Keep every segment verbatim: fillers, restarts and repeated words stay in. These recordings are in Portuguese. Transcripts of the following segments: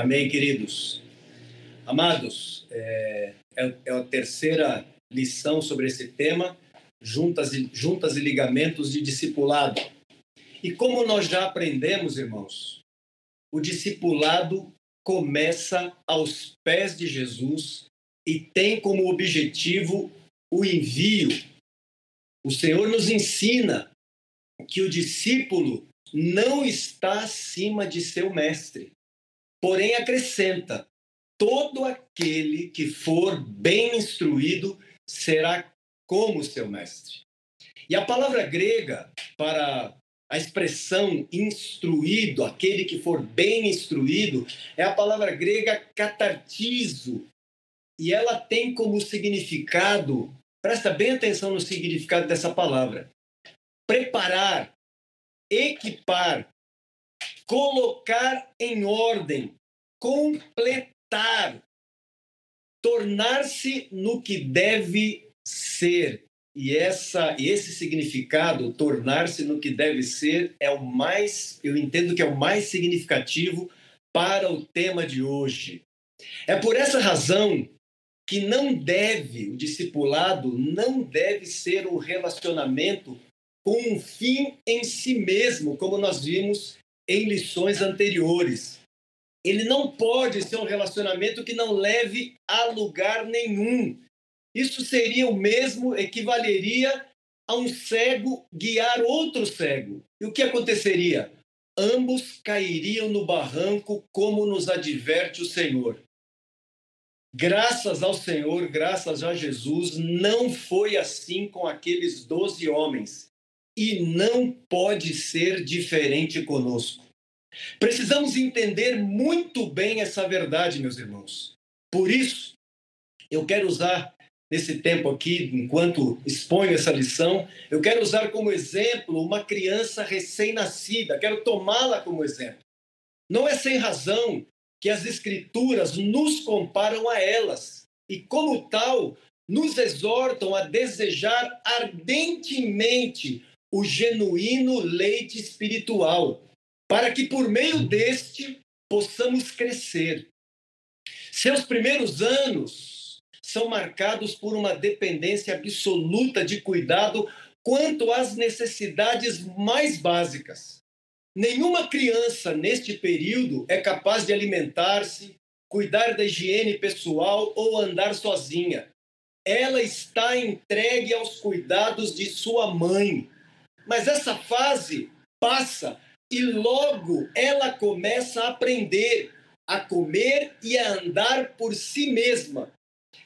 Amém, queridos? Amados, é, é a terceira lição sobre esse tema, juntas e, juntas e ligamentos de discipulado. E como nós já aprendemos, irmãos, o discipulado começa aos pés de Jesus e tem como objetivo o envio. O Senhor nos ensina que o discípulo não está acima de seu mestre, porém acrescenta, todo aquele que for bem instruído será como seu mestre. E a palavra grega para a expressão instruído, aquele que for bem instruído, é a palavra grega catartizo. E ela tem como significado, presta bem atenção no significado dessa palavra, preparar, equipar, colocar em ordem, completar, tornar-se no que deve ser. E essa, esse significado, tornar-se no que deve ser, é o mais, eu entendo que é o mais significativo para o tema de hoje. É por essa razão que não deve, o discipulado não deve ser um relacionamento com um fim em si mesmo, como nós vimos em lições anteriores. Ele não pode ser um relacionamento que não leve a lugar nenhum. Isso seria o mesmo, equivaleria a um cego guiar outro cego. E o que aconteceria? Ambos cairiam no barranco, como nos adverte o Senhor. Graças ao Senhor, graças a Jesus, não foi assim com aqueles doze homens. E não pode ser diferente conosco. Precisamos entender muito bem essa verdade, meus irmãos. Por isso, eu quero usar, nesse tempo aqui, enquanto exponho essa lição, eu quero usar como exemplo uma criança recém-nascida, quero tomá-la como exemplo. Não é sem razão que as Escrituras nos comparam a elas e, como tal, nos exortam a desejar ardentemente o genuíno leite espiritual, para que por meio deste possamos crescer. Seus primeiros anos são marcados por uma dependência absoluta de cuidado quanto às necessidades mais básicas. Nenhuma criança neste período é capaz de alimentar-se, cuidar da higiene pessoal ou andar sozinha. Ela está entregue aos cuidados de sua mãe. Mas essa fase passa e logo ela começa a aprender a comer e a andar por si mesma.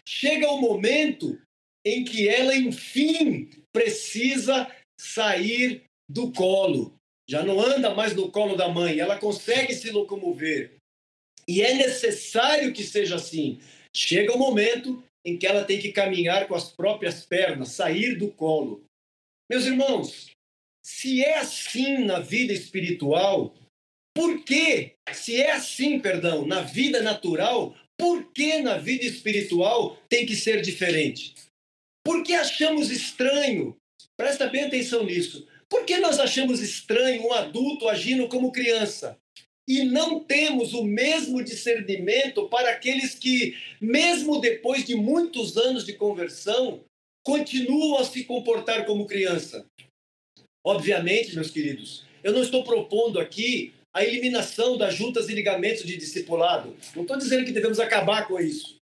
Chega o momento em que ela, enfim, precisa sair do colo. Já não anda mais no colo da mãe, ela consegue se locomover. E é necessário que seja assim. Chega o momento em que ela tem que caminhar com as próprias pernas, sair do colo. Meus irmãos, se é assim na vida espiritual, por que? Se é assim, perdão, na vida natural, por que na vida espiritual tem que ser diferente? Por que achamos estranho? Presta bem atenção nisso. Por que nós achamos estranho um adulto agindo como criança? E não temos o mesmo discernimento para aqueles que, mesmo depois de muitos anos de conversão, continuam a se comportar como criança. Obviamente, meus queridos, eu não estou propondo aqui a eliminação das juntas e ligamentos de discipulado. Não estou dizendo que devemos acabar com isso.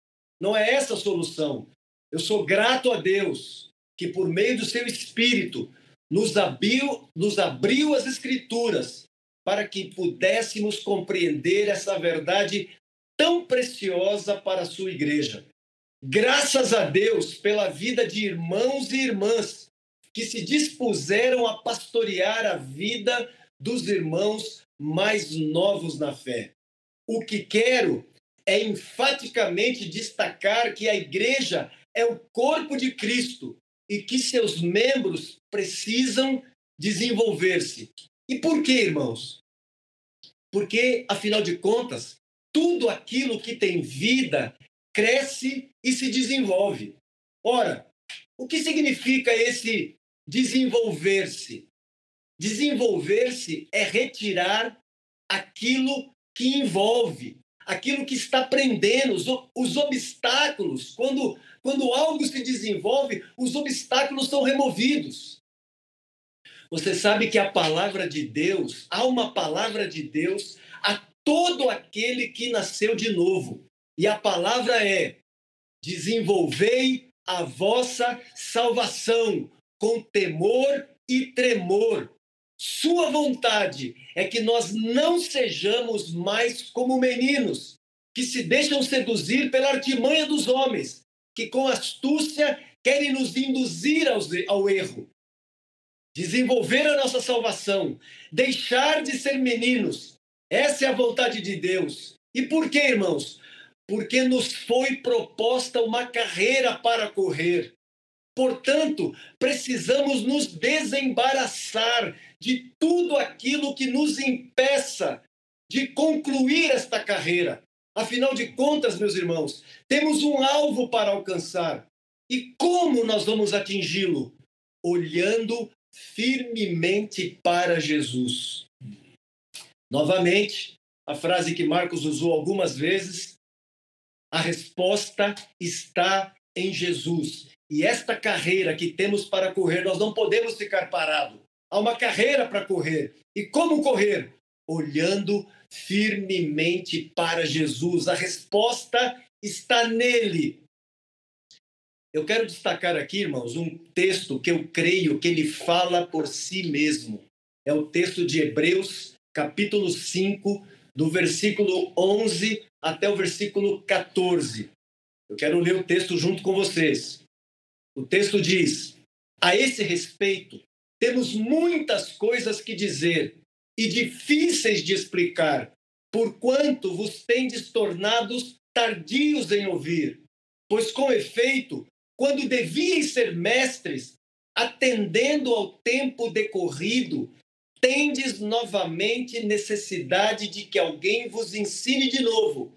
Não é essa a solução. Eu sou grato a Deus que, por meio do seu Espírito, nos abriu, nos abriu as Escrituras para que pudéssemos compreender essa verdade tão preciosa para a sua igreja. Graças a Deus pela vida de irmãos e irmãs que se dispuseram a pastorear a vida dos irmãos mais novos na fé. O que quero é enfaticamente destacar que a igreja é o corpo de Cristo e que seus membros precisam desenvolver-se. E por quê, irmãos? Porque, afinal de contas, tudo aquilo que tem vida cresce e se desenvolve. Ora, o que significa esse desenvolver-se? Desenvolver-se é retirar aquilo que envolve, aquilo que está prendendo, os, os obstáculos. Quando, quando algo se desenvolve, os obstáculos são removidos. Você sabe que a palavra de Deus, há uma palavra de Deus a todo aquele que nasceu de novo. E a palavra é: desenvolvei a vossa salvação com temor e tremor. Sua vontade é que nós não sejamos mais como meninos, que se deixam seduzir pela artimanha dos homens, que com astúcia querem nos induzir ao erro. Desenvolver a nossa salvação, deixar de ser meninos, essa é a vontade de Deus. E por que, irmãos? Porque nos foi proposta uma carreira para correr. Portanto, precisamos nos desembaraçar de tudo aquilo que nos impeça de concluir esta carreira. Afinal de contas, meus irmãos, temos um alvo para alcançar. E como nós vamos atingi-lo? Olhando firmemente para Jesus. Novamente, a frase que Marcos usou algumas vezes: a resposta está em Jesus. E esta carreira que temos para correr, nós não podemos ficar parados. Há uma carreira para correr. E como correr? Olhando firmemente para Jesus. A resposta está nele. Eu quero destacar aqui, irmãos, um texto que eu creio que ele fala por si mesmo. É o texto de Hebreus, capítulo cinco, do versículo onze até o versículo quatorze. Eu quero ler o texto junto com vocês. O texto diz: a esse respeito, temos muitas coisas que dizer e difíceis de explicar, porquanto vos tendes tornados tardios em ouvir. Pois, com efeito, quando devíeis ser mestres, atendendo ao tempo decorrido, tendes novamente necessidade de que alguém vos ensine de novo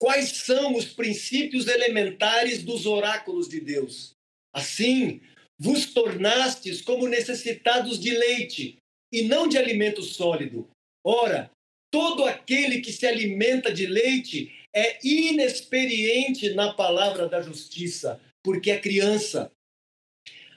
quais são os princípios elementares dos oráculos de Deus. Assim, vos tornastes como necessitados de leite, e não de alimento sólido. Ora, todo aquele que se alimenta de leite é inexperiente na palavra da justiça, porque é criança.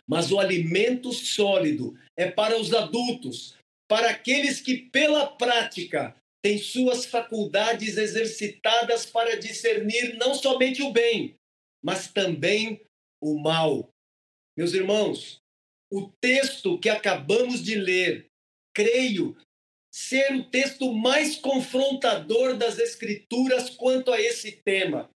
Mas o alimento sólido é para os adultos, para aqueles que, pela prática, têm suas faculdades exercitadas para discernir não somente o bem, mas também o mal. Meus irmãos, o texto que acabamos de ler, creio ser o texto mais confrontador das Escrituras quanto a esse tema.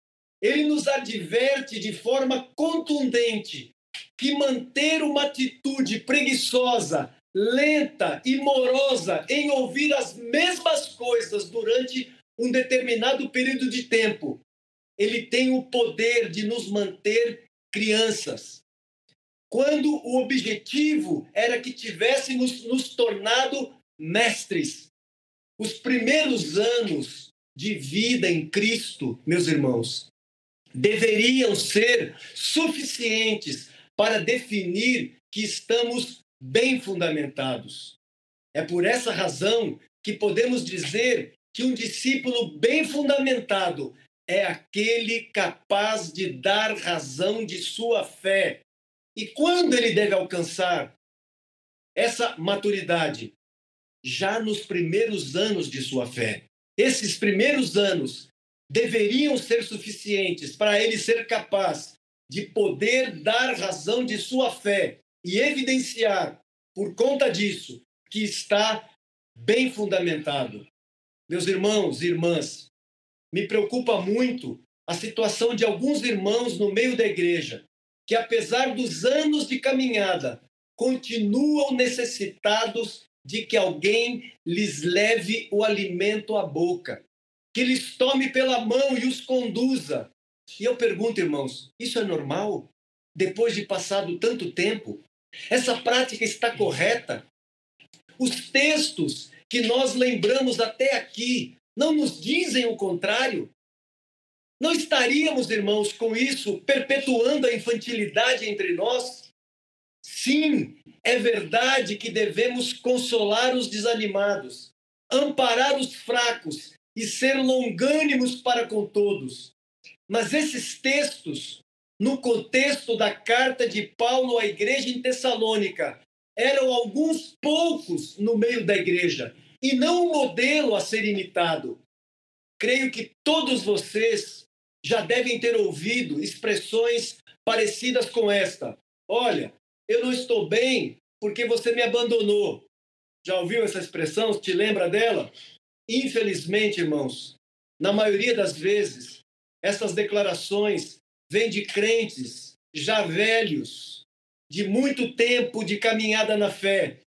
Ele nos adverte de forma contundente que manter uma atitude preguiçosa, lenta e morosa em ouvir as mesmas coisas durante um determinado período de tempo, ele tem o poder de nos manter crianças. Quando o objetivo era que tivéssemos nos tornado mestres, os primeiros anos de vida em Cristo, meus irmãos, deveriam ser suficientes para definir que estamos bem fundamentados. É por essa razão que podemos dizer que um discípulo bem fundamentado é aquele capaz de dar razão de sua fé. E quando ele deve alcançar essa maturidade? Já nos primeiros anos de sua fé. Esses primeiros anos deveriam ser suficientes para ele ser capaz de poder dar razão de sua fé e evidenciar, por conta disso, que está bem fundamentado. Meus irmãos e irmãs, me preocupa muito a situação de alguns irmãos no meio da igreja, que apesar dos anos de caminhada, continuam necessitados de que alguém lhes leve o alimento à boca, que lhes tome pela mão e os conduza. E eu pergunto, irmãos, isso é normal? Depois de passado tanto tempo? Essa prática está correta? Os textos que nós lembramos até aqui não nos dizem o contrário? Não estaríamos, irmãos, com isso perpetuando a infantilidade entre nós? Sim, é verdade que devemos consolar os desanimados, amparar os fracos e ser longânimos para com todos. Mas esses textos, no contexto da carta de Paulo à igreja em Tessalônica, eram alguns poucos no meio da igreja, e não um modelo a ser imitado. Creio que todos vocês já devem ter ouvido expressões parecidas com esta. Olha, eu não estou bem porque você me abandonou. Já ouviu essa expressão? Te lembra dela? Infelizmente, irmãos, na maioria das vezes, essas declarações vêm de crentes já velhos, de muito tempo de caminhada na fé.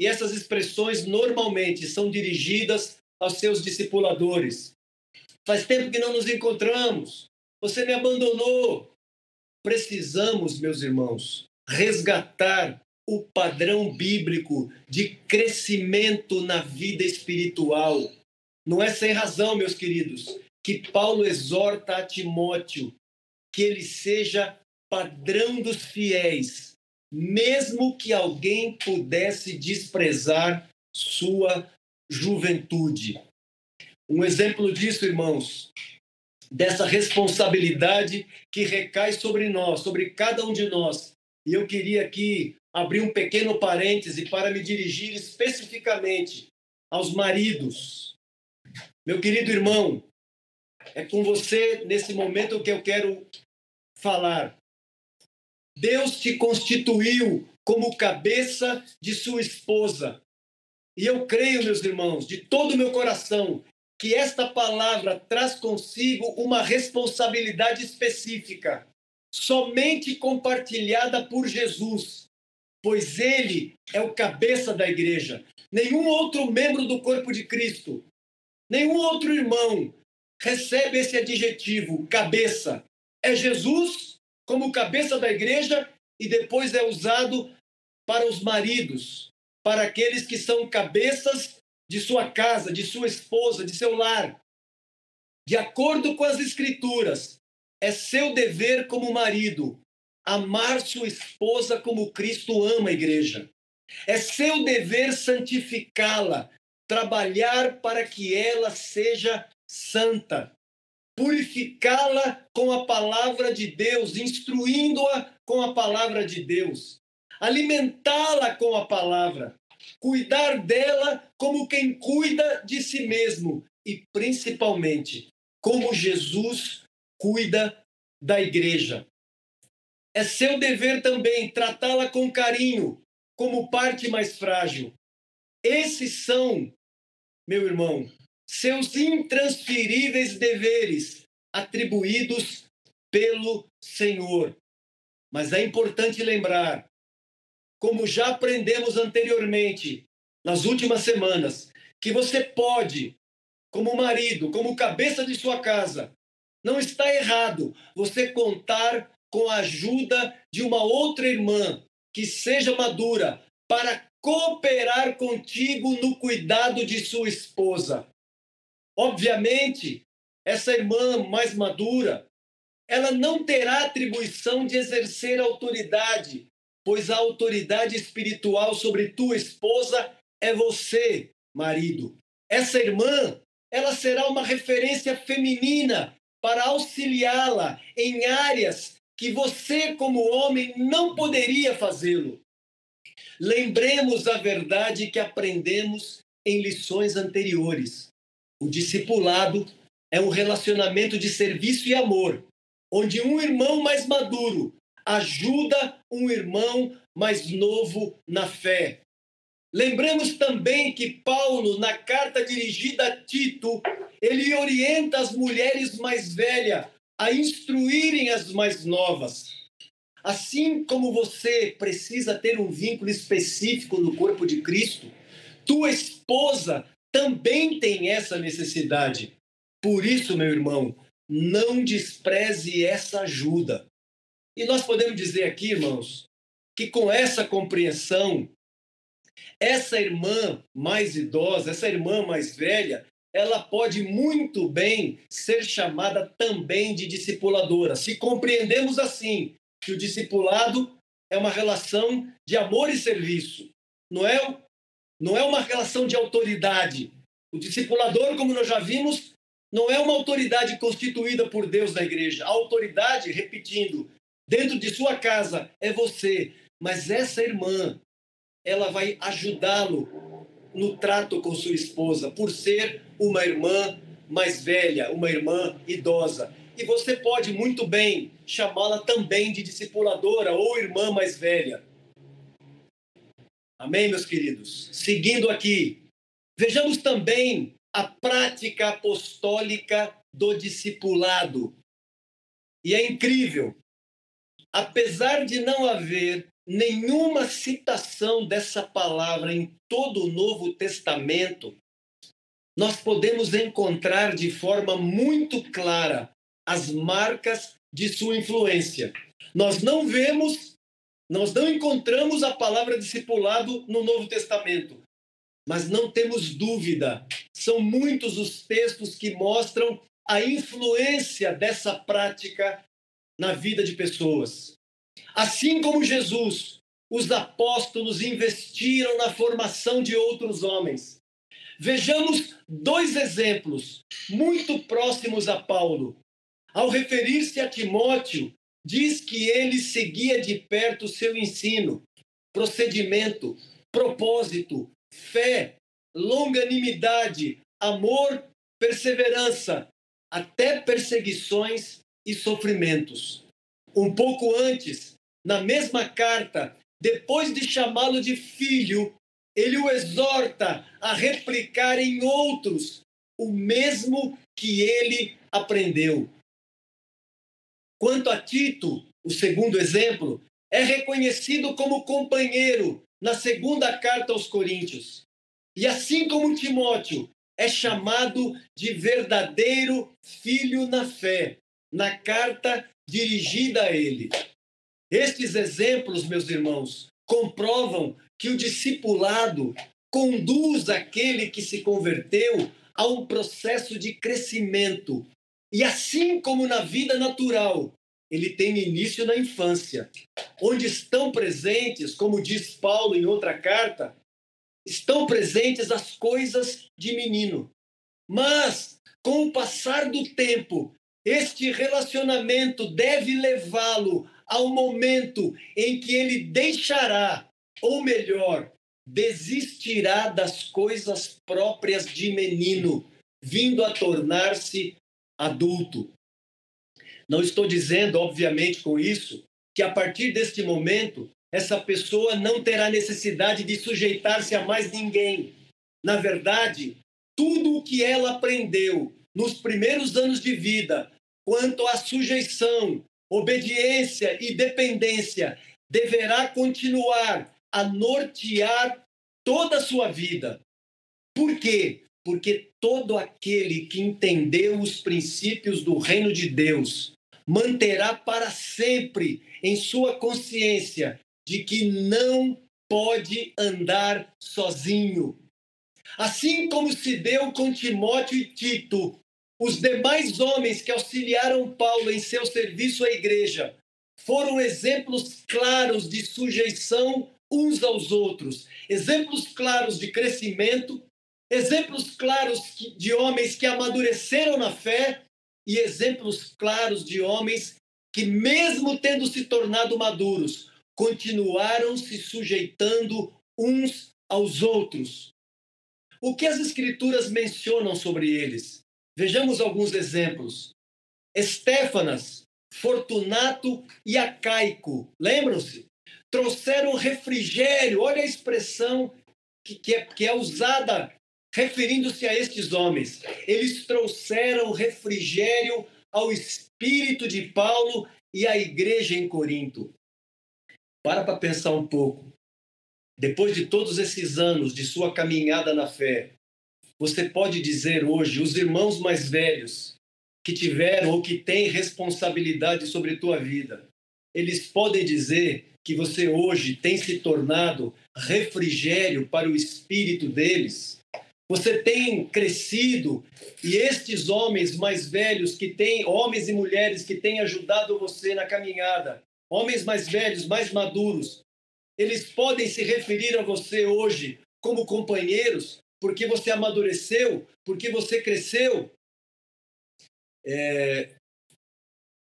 E essas expressões normalmente são dirigidas aos seus discipuladores. Faz tempo que não nos encontramos. Você me abandonou. Precisamos, meus irmãos, resgatar o padrão bíblico de crescimento na vida espiritual. Não é sem razão, meus queridos, que Paulo exorta a Timóteo que ele seja padrão dos fiéis, mesmo que alguém pudesse desprezar sua juventude. Um exemplo disso, irmãos, dessa responsabilidade que recai sobre nós, sobre cada um de nós. E eu queria aqui abrir um pequeno parêntese para me dirigir especificamente aos maridos. Meu querido irmão, é com você nesse momento que eu quero falar. Deus te constituiu como cabeça de sua esposa. E eu creio, meus irmãos, de todo o meu coração, que esta palavra traz consigo uma responsabilidade específica, somente compartilhada por Jesus, pois ele é o cabeça da igreja. Nenhum outro membro do corpo de Cristo, nenhum outro irmão recebe esse adjetivo, cabeça. É Jesus como cabeça da igreja e depois é usado para os maridos, para aqueles que são cabeças de sua casa, de sua esposa, de seu lar. De acordo com as Escrituras, é seu dever como marido amar sua esposa como Cristo ama a igreja. É seu dever santificá-la, trabalhar para que ela seja santa, purificá-la com a palavra de Deus, instruindo-a com a palavra de Deus, alimentá-la com a palavra, cuidar dela como quem cuida de si mesmo e, principalmente, como Jesus cuida da igreja. É seu dever também tratá-la com carinho, como parte mais frágil. Esses são, meu irmão, seus intransferíveis deveres atribuídos pelo Senhor. Mas é importante lembrar, como já aprendemos anteriormente, nas últimas semanas, que você pode, como marido, como cabeça de sua casa, não está errado você contar com a ajuda de uma outra irmã que seja madura para cooperar contigo no cuidado de sua esposa. Obviamente, essa irmã mais madura, ela não terá atribuição de exercer autoridade, pois a autoridade espiritual sobre tua esposa é você, marido. Essa irmã, ela será uma referência feminina para auxiliá-la em áreas que você, como homem, não poderia fazê-lo. Lembremos a verdade que aprendemos em lições anteriores. O discipulado é um relacionamento de serviço e amor, onde um irmão mais maduro ajuda um irmão mais novo na fé. Lembremos também que Paulo, na carta dirigida a Tito, ele orienta as mulheres mais velhas a instruírem as mais novas. Assim como você precisa ter um vínculo específico no corpo de Cristo, tua esposa também tem essa necessidade. Por isso, meu irmão, não despreze essa ajuda. E nós podemos dizer aqui, irmãos, que com essa compreensão, essa irmã mais idosa, essa irmã mais velha, ela pode muito bem ser chamada também de discipuladora. Se compreendemos assim, que o discipulado é uma relação de amor e serviço, não é, não é uma relação de autoridade, O discipulador, como nós já vimos, não é uma autoridade constituída por Deus na igreja. A autoridade, repetindo, dentro de sua casa é você. Mas essa irmã, ela vai ajudá-lo no trato com sua esposa, por ser uma irmã mais velha, uma irmã idosa. E você pode muito bem chamá-la também de discipuladora ou irmã mais velha. Amém, meus queridos? Seguindo aqui, vejamos também a prática apostólica do discipulado. E é incrível, apesar de não haver nenhuma citação dessa palavra em todo o Novo Testamento, nós podemos encontrar de forma muito clara as marcas de sua influência. Nós não vemos, nós não encontramos a palavra discipulado no Novo Testamento, mas não temos dúvida, são muitos os textos que mostram a influência dessa prática na vida de pessoas. Assim como Jesus, os apóstolos investiram na formação de outros homens. Vejamos dois exemplos muito próximos a Paulo. Ao referir-se a Timóteo, diz que ele seguia de perto seu ensino, procedimento, propósito, fé, longanimidade, amor, perseverança, até perseguições e sofrimentos. Um pouco antes, na mesma carta, depois de chamá-lo de filho, ele o exorta a replicar em outros o mesmo que ele aprendeu. Quanto a Tito, o segundo exemplo, é reconhecido como companheiro na segunda carta aos Coríntios. E assim como Timóteo, é chamado de verdadeiro filho na fé, na carta dirigida a ele. Estes exemplos, meus irmãos, comprovam que o discipulado conduz aquele que se converteu a um processo de crescimento. E assim como na vida natural, ele tem início na infância, onde estão presentes, como diz Paulo em outra carta, estão presentes as coisas de menino. Mas, com o passar do tempo, este relacionamento deve levá-lo ao momento em que ele deixará, ou melhor, desistirá das coisas próprias de menino, vindo a tornar-se adulto. Não estou dizendo, obviamente, com isso, que a partir deste momento, essa pessoa não terá necessidade de sujeitar-se a mais ninguém. Na verdade, tudo o que ela aprendeu nos primeiros anos de vida, quanto à sujeição, obediência e dependência, deverá continuar a nortear toda a sua vida. Por quê? Porque todo aquele que entendeu os princípios do reino de Deus manterá para sempre em sua consciência de que não pode andar sozinho. Assim como se deu com Timóteo e Tito, os demais homens que auxiliaram Paulo em seu serviço à igreja foram exemplos claros de sujeição uns aos outros, exemplos claros de crescimento, exemplos claros de homens que amadureceram na fé e exemplos claros de homens que, mesmo tendo se tornado maduros, continuaram se sujeitando uns aos outros. O que as Escrituras mencionam sobre eles? Vejamos alguns exemplos. Estéfanas, Fortunato e Acaico, lembram-se? Trouxeram refrigério, olha a expressão que, que, é, que é usada referindo-se a estes homens. Eles trouxeram refrigério ao espírito de Paulo e à igreja em Corinto. Para para pensar um pouco. Depois de todos esses anos de sua caminhada na fé, você pode dizer hoje, os irmãos mais velhos que tiveram ou que têm responsabilidade sobre tua vida, eles podem dizer que você hoje tem se tornado refrigério para o espírito deles? Você tem crescido e estes homens mais velhos que têm, homens e mulheres que têm ajudado você na caminhada, homens mais velhos, mais maduros, eles podem se referir a você hoje como companheiros, porque você amadureceu, porque você cresceu. É...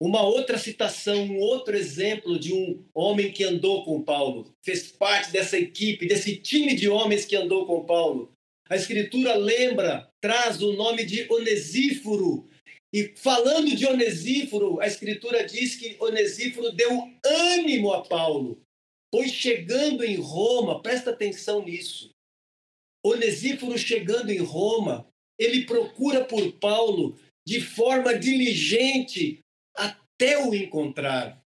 Uma outra citação, um outro exemplo de um homem que andou com Paulo, fez parte dessa equipe, desse time de homens que andou com Paulo. A Escritura lembra, traz o nome de Onesíforo. E falando de Onesíforo, a Escritura diz que Onesíforo deu ânimo a Paulo, pois chegando em Roma, presta atenção nisso, Onesíforo chegando em Roma, ele procura por Paulo de forma diligente, até o encontrar.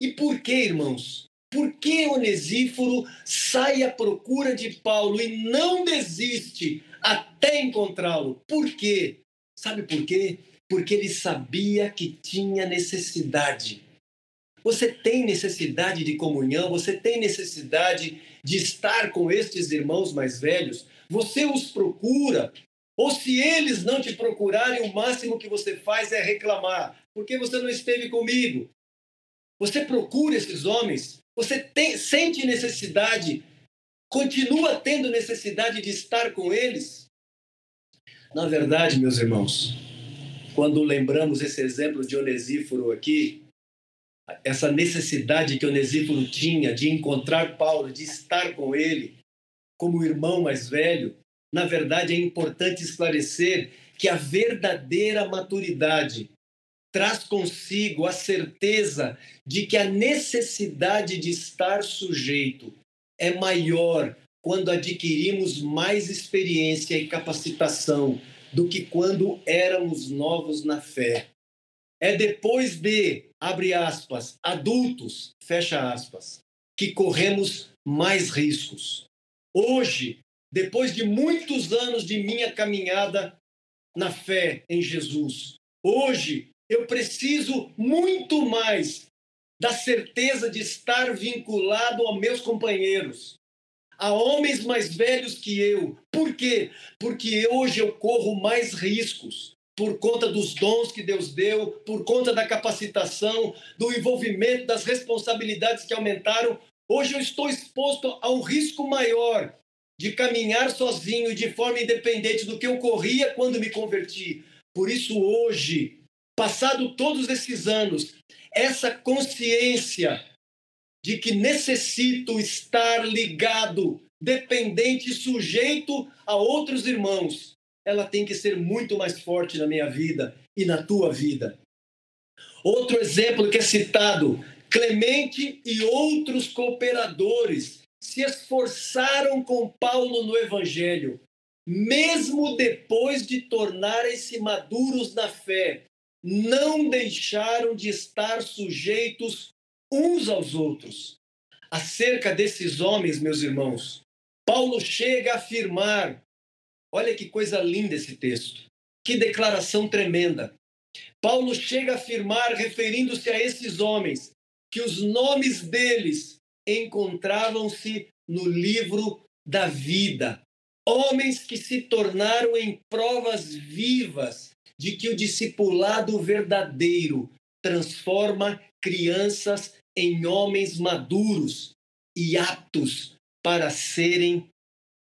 E por que, irmãos? Por que Onesíforo sai à procura de Paulo e não desiste até encontrá-lo? Por quê? Sabe por quê? Porque ele sabia que tinha necessidade. Você tem necessidade de comunhão, você tem necessidade de estar com estes irmãos mais velhos, você os procura. Ou se eles não te procurarem, o máximo que você faz é reclamar. Por que você não esteve comigo? Você procura esses homens, você tem, sente necessidade, continua tendo necessidade de estar com eles. Na verdade, meus irmãos, quando lembramos esse exemplo de Onesíforo aqui, essa necessidade que Onesíforo tinha de encontrar Paulo, de estar com ele, como irmão mais velho, na verdade, é importante esclarecer que a verdadeira maturidade traz consigo a certeza de que a necessidade de estar sujeito é maior quando adquirimos mais experiência e capacitação do que quando éramos novos na fé. É depois de, abre aspas, adultos, fecha aspas, que corremos mais riscos. Hoje, depois de muitos anos de minha caminhada na fé em Jesus, hoje eu preciso muito mais da certeza de estar vinculado a meus companheiros, a homens mais velhos que eu. Por quê? Porque hoje eu corro mais riscos por conta dos dons que Deus deu, por conta da capacitação, do envolvimento, das responsabilidades que aumentaram. Hoje eu estou exposto a um risco maior de caminhar sozinho, de forma independente do que eu corria quando me converti. Por isso, hoje, passado todos esses anos, essa consciência de que necessito estar ligado, dependente e sujeito a outros irmãos, ela tem que ser muito mais forte na minha vida e na tua vida. Outro exemplo que é citado, Clemente e outros cooperadores se esforçaram com Paulo no Evangelho, mesmo depois de tornarem-se maduros na fé, não deixaram de estar sujeitos uns aos outros. Acerca desses homens, meus irmãos, Paulo chega a afirmar, olha que coisa linda esse texto, que declaração tremenda. Paulo chega a afirmar, referindo-se a esses homens, que os nomes deles encontravam-se no livro da vida, homens que se tornaram em provas vivas de que o discipulado verdadeiro transforma crianças em homens maduros e aptos para serem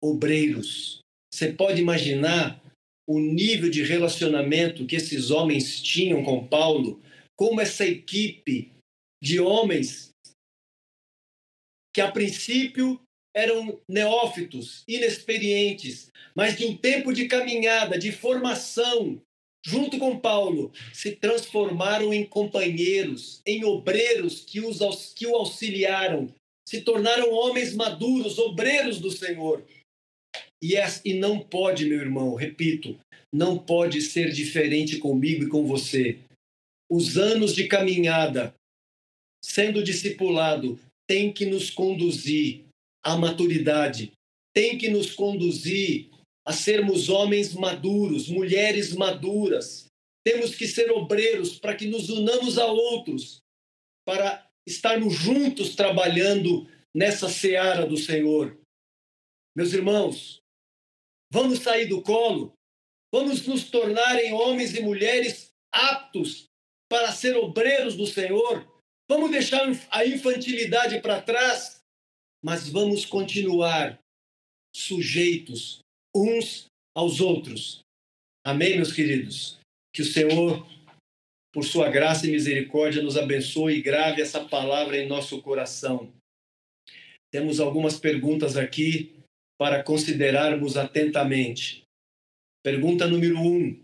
obreiros. Você pode imaginar o nível de relacionamento que esses homens tinham com Paulo, como essa equipe de homens que a princípio eram neófitos, inexperientes, mas de um tempo de caminhada, de formação, junto com Paulo, se transformaram em companheiros, em obreiros que, os, que o auxiliaram, se tornaram homens maduros, obreiros do Senhor. E, é, e não pode, meu irmão, repito, não pode ser diferente comigo e com você. Os anos de caminhada, sendo discipulado, tem que nos conduzir à maturidade, tem que nos conduzir a sermos homens maduros, mulheres maduras. Temos que ser obreiros para que nos unamos a outros, para estarmos juntos trabalhando nessa seara do Senhor. Meus irmãos, vamos sair do colo, vamos nos tornarem homens e mulheres aptos para ser obreiros do Senhor. Vamos deixar a infantilidade para trás, mas vamos continuar sujeitos uns aos outros. Amém, meus queridos? Que o Senhor, por sua graça e misericórdia, nos abençoe e grave essa palavra em nosso coração. Temos algumas perguntas aqui para considerarmos atentamente. Pergunta número um.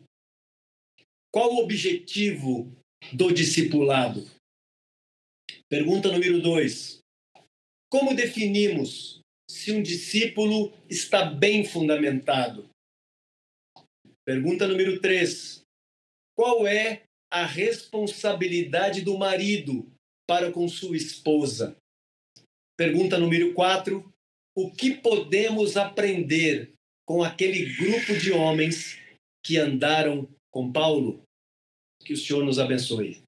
Qual o objetivo do discipulado? Pergunta número dois. Como definimos se um discípulo está bem fundamentado? Pergunta número três. Qual é a responsabilidade do marido para com sua esposa? Pergunta número quatro. O que podemos aprender com aquele grupo de homens que andaram com Paulo? Que o Senhor nos abençoe.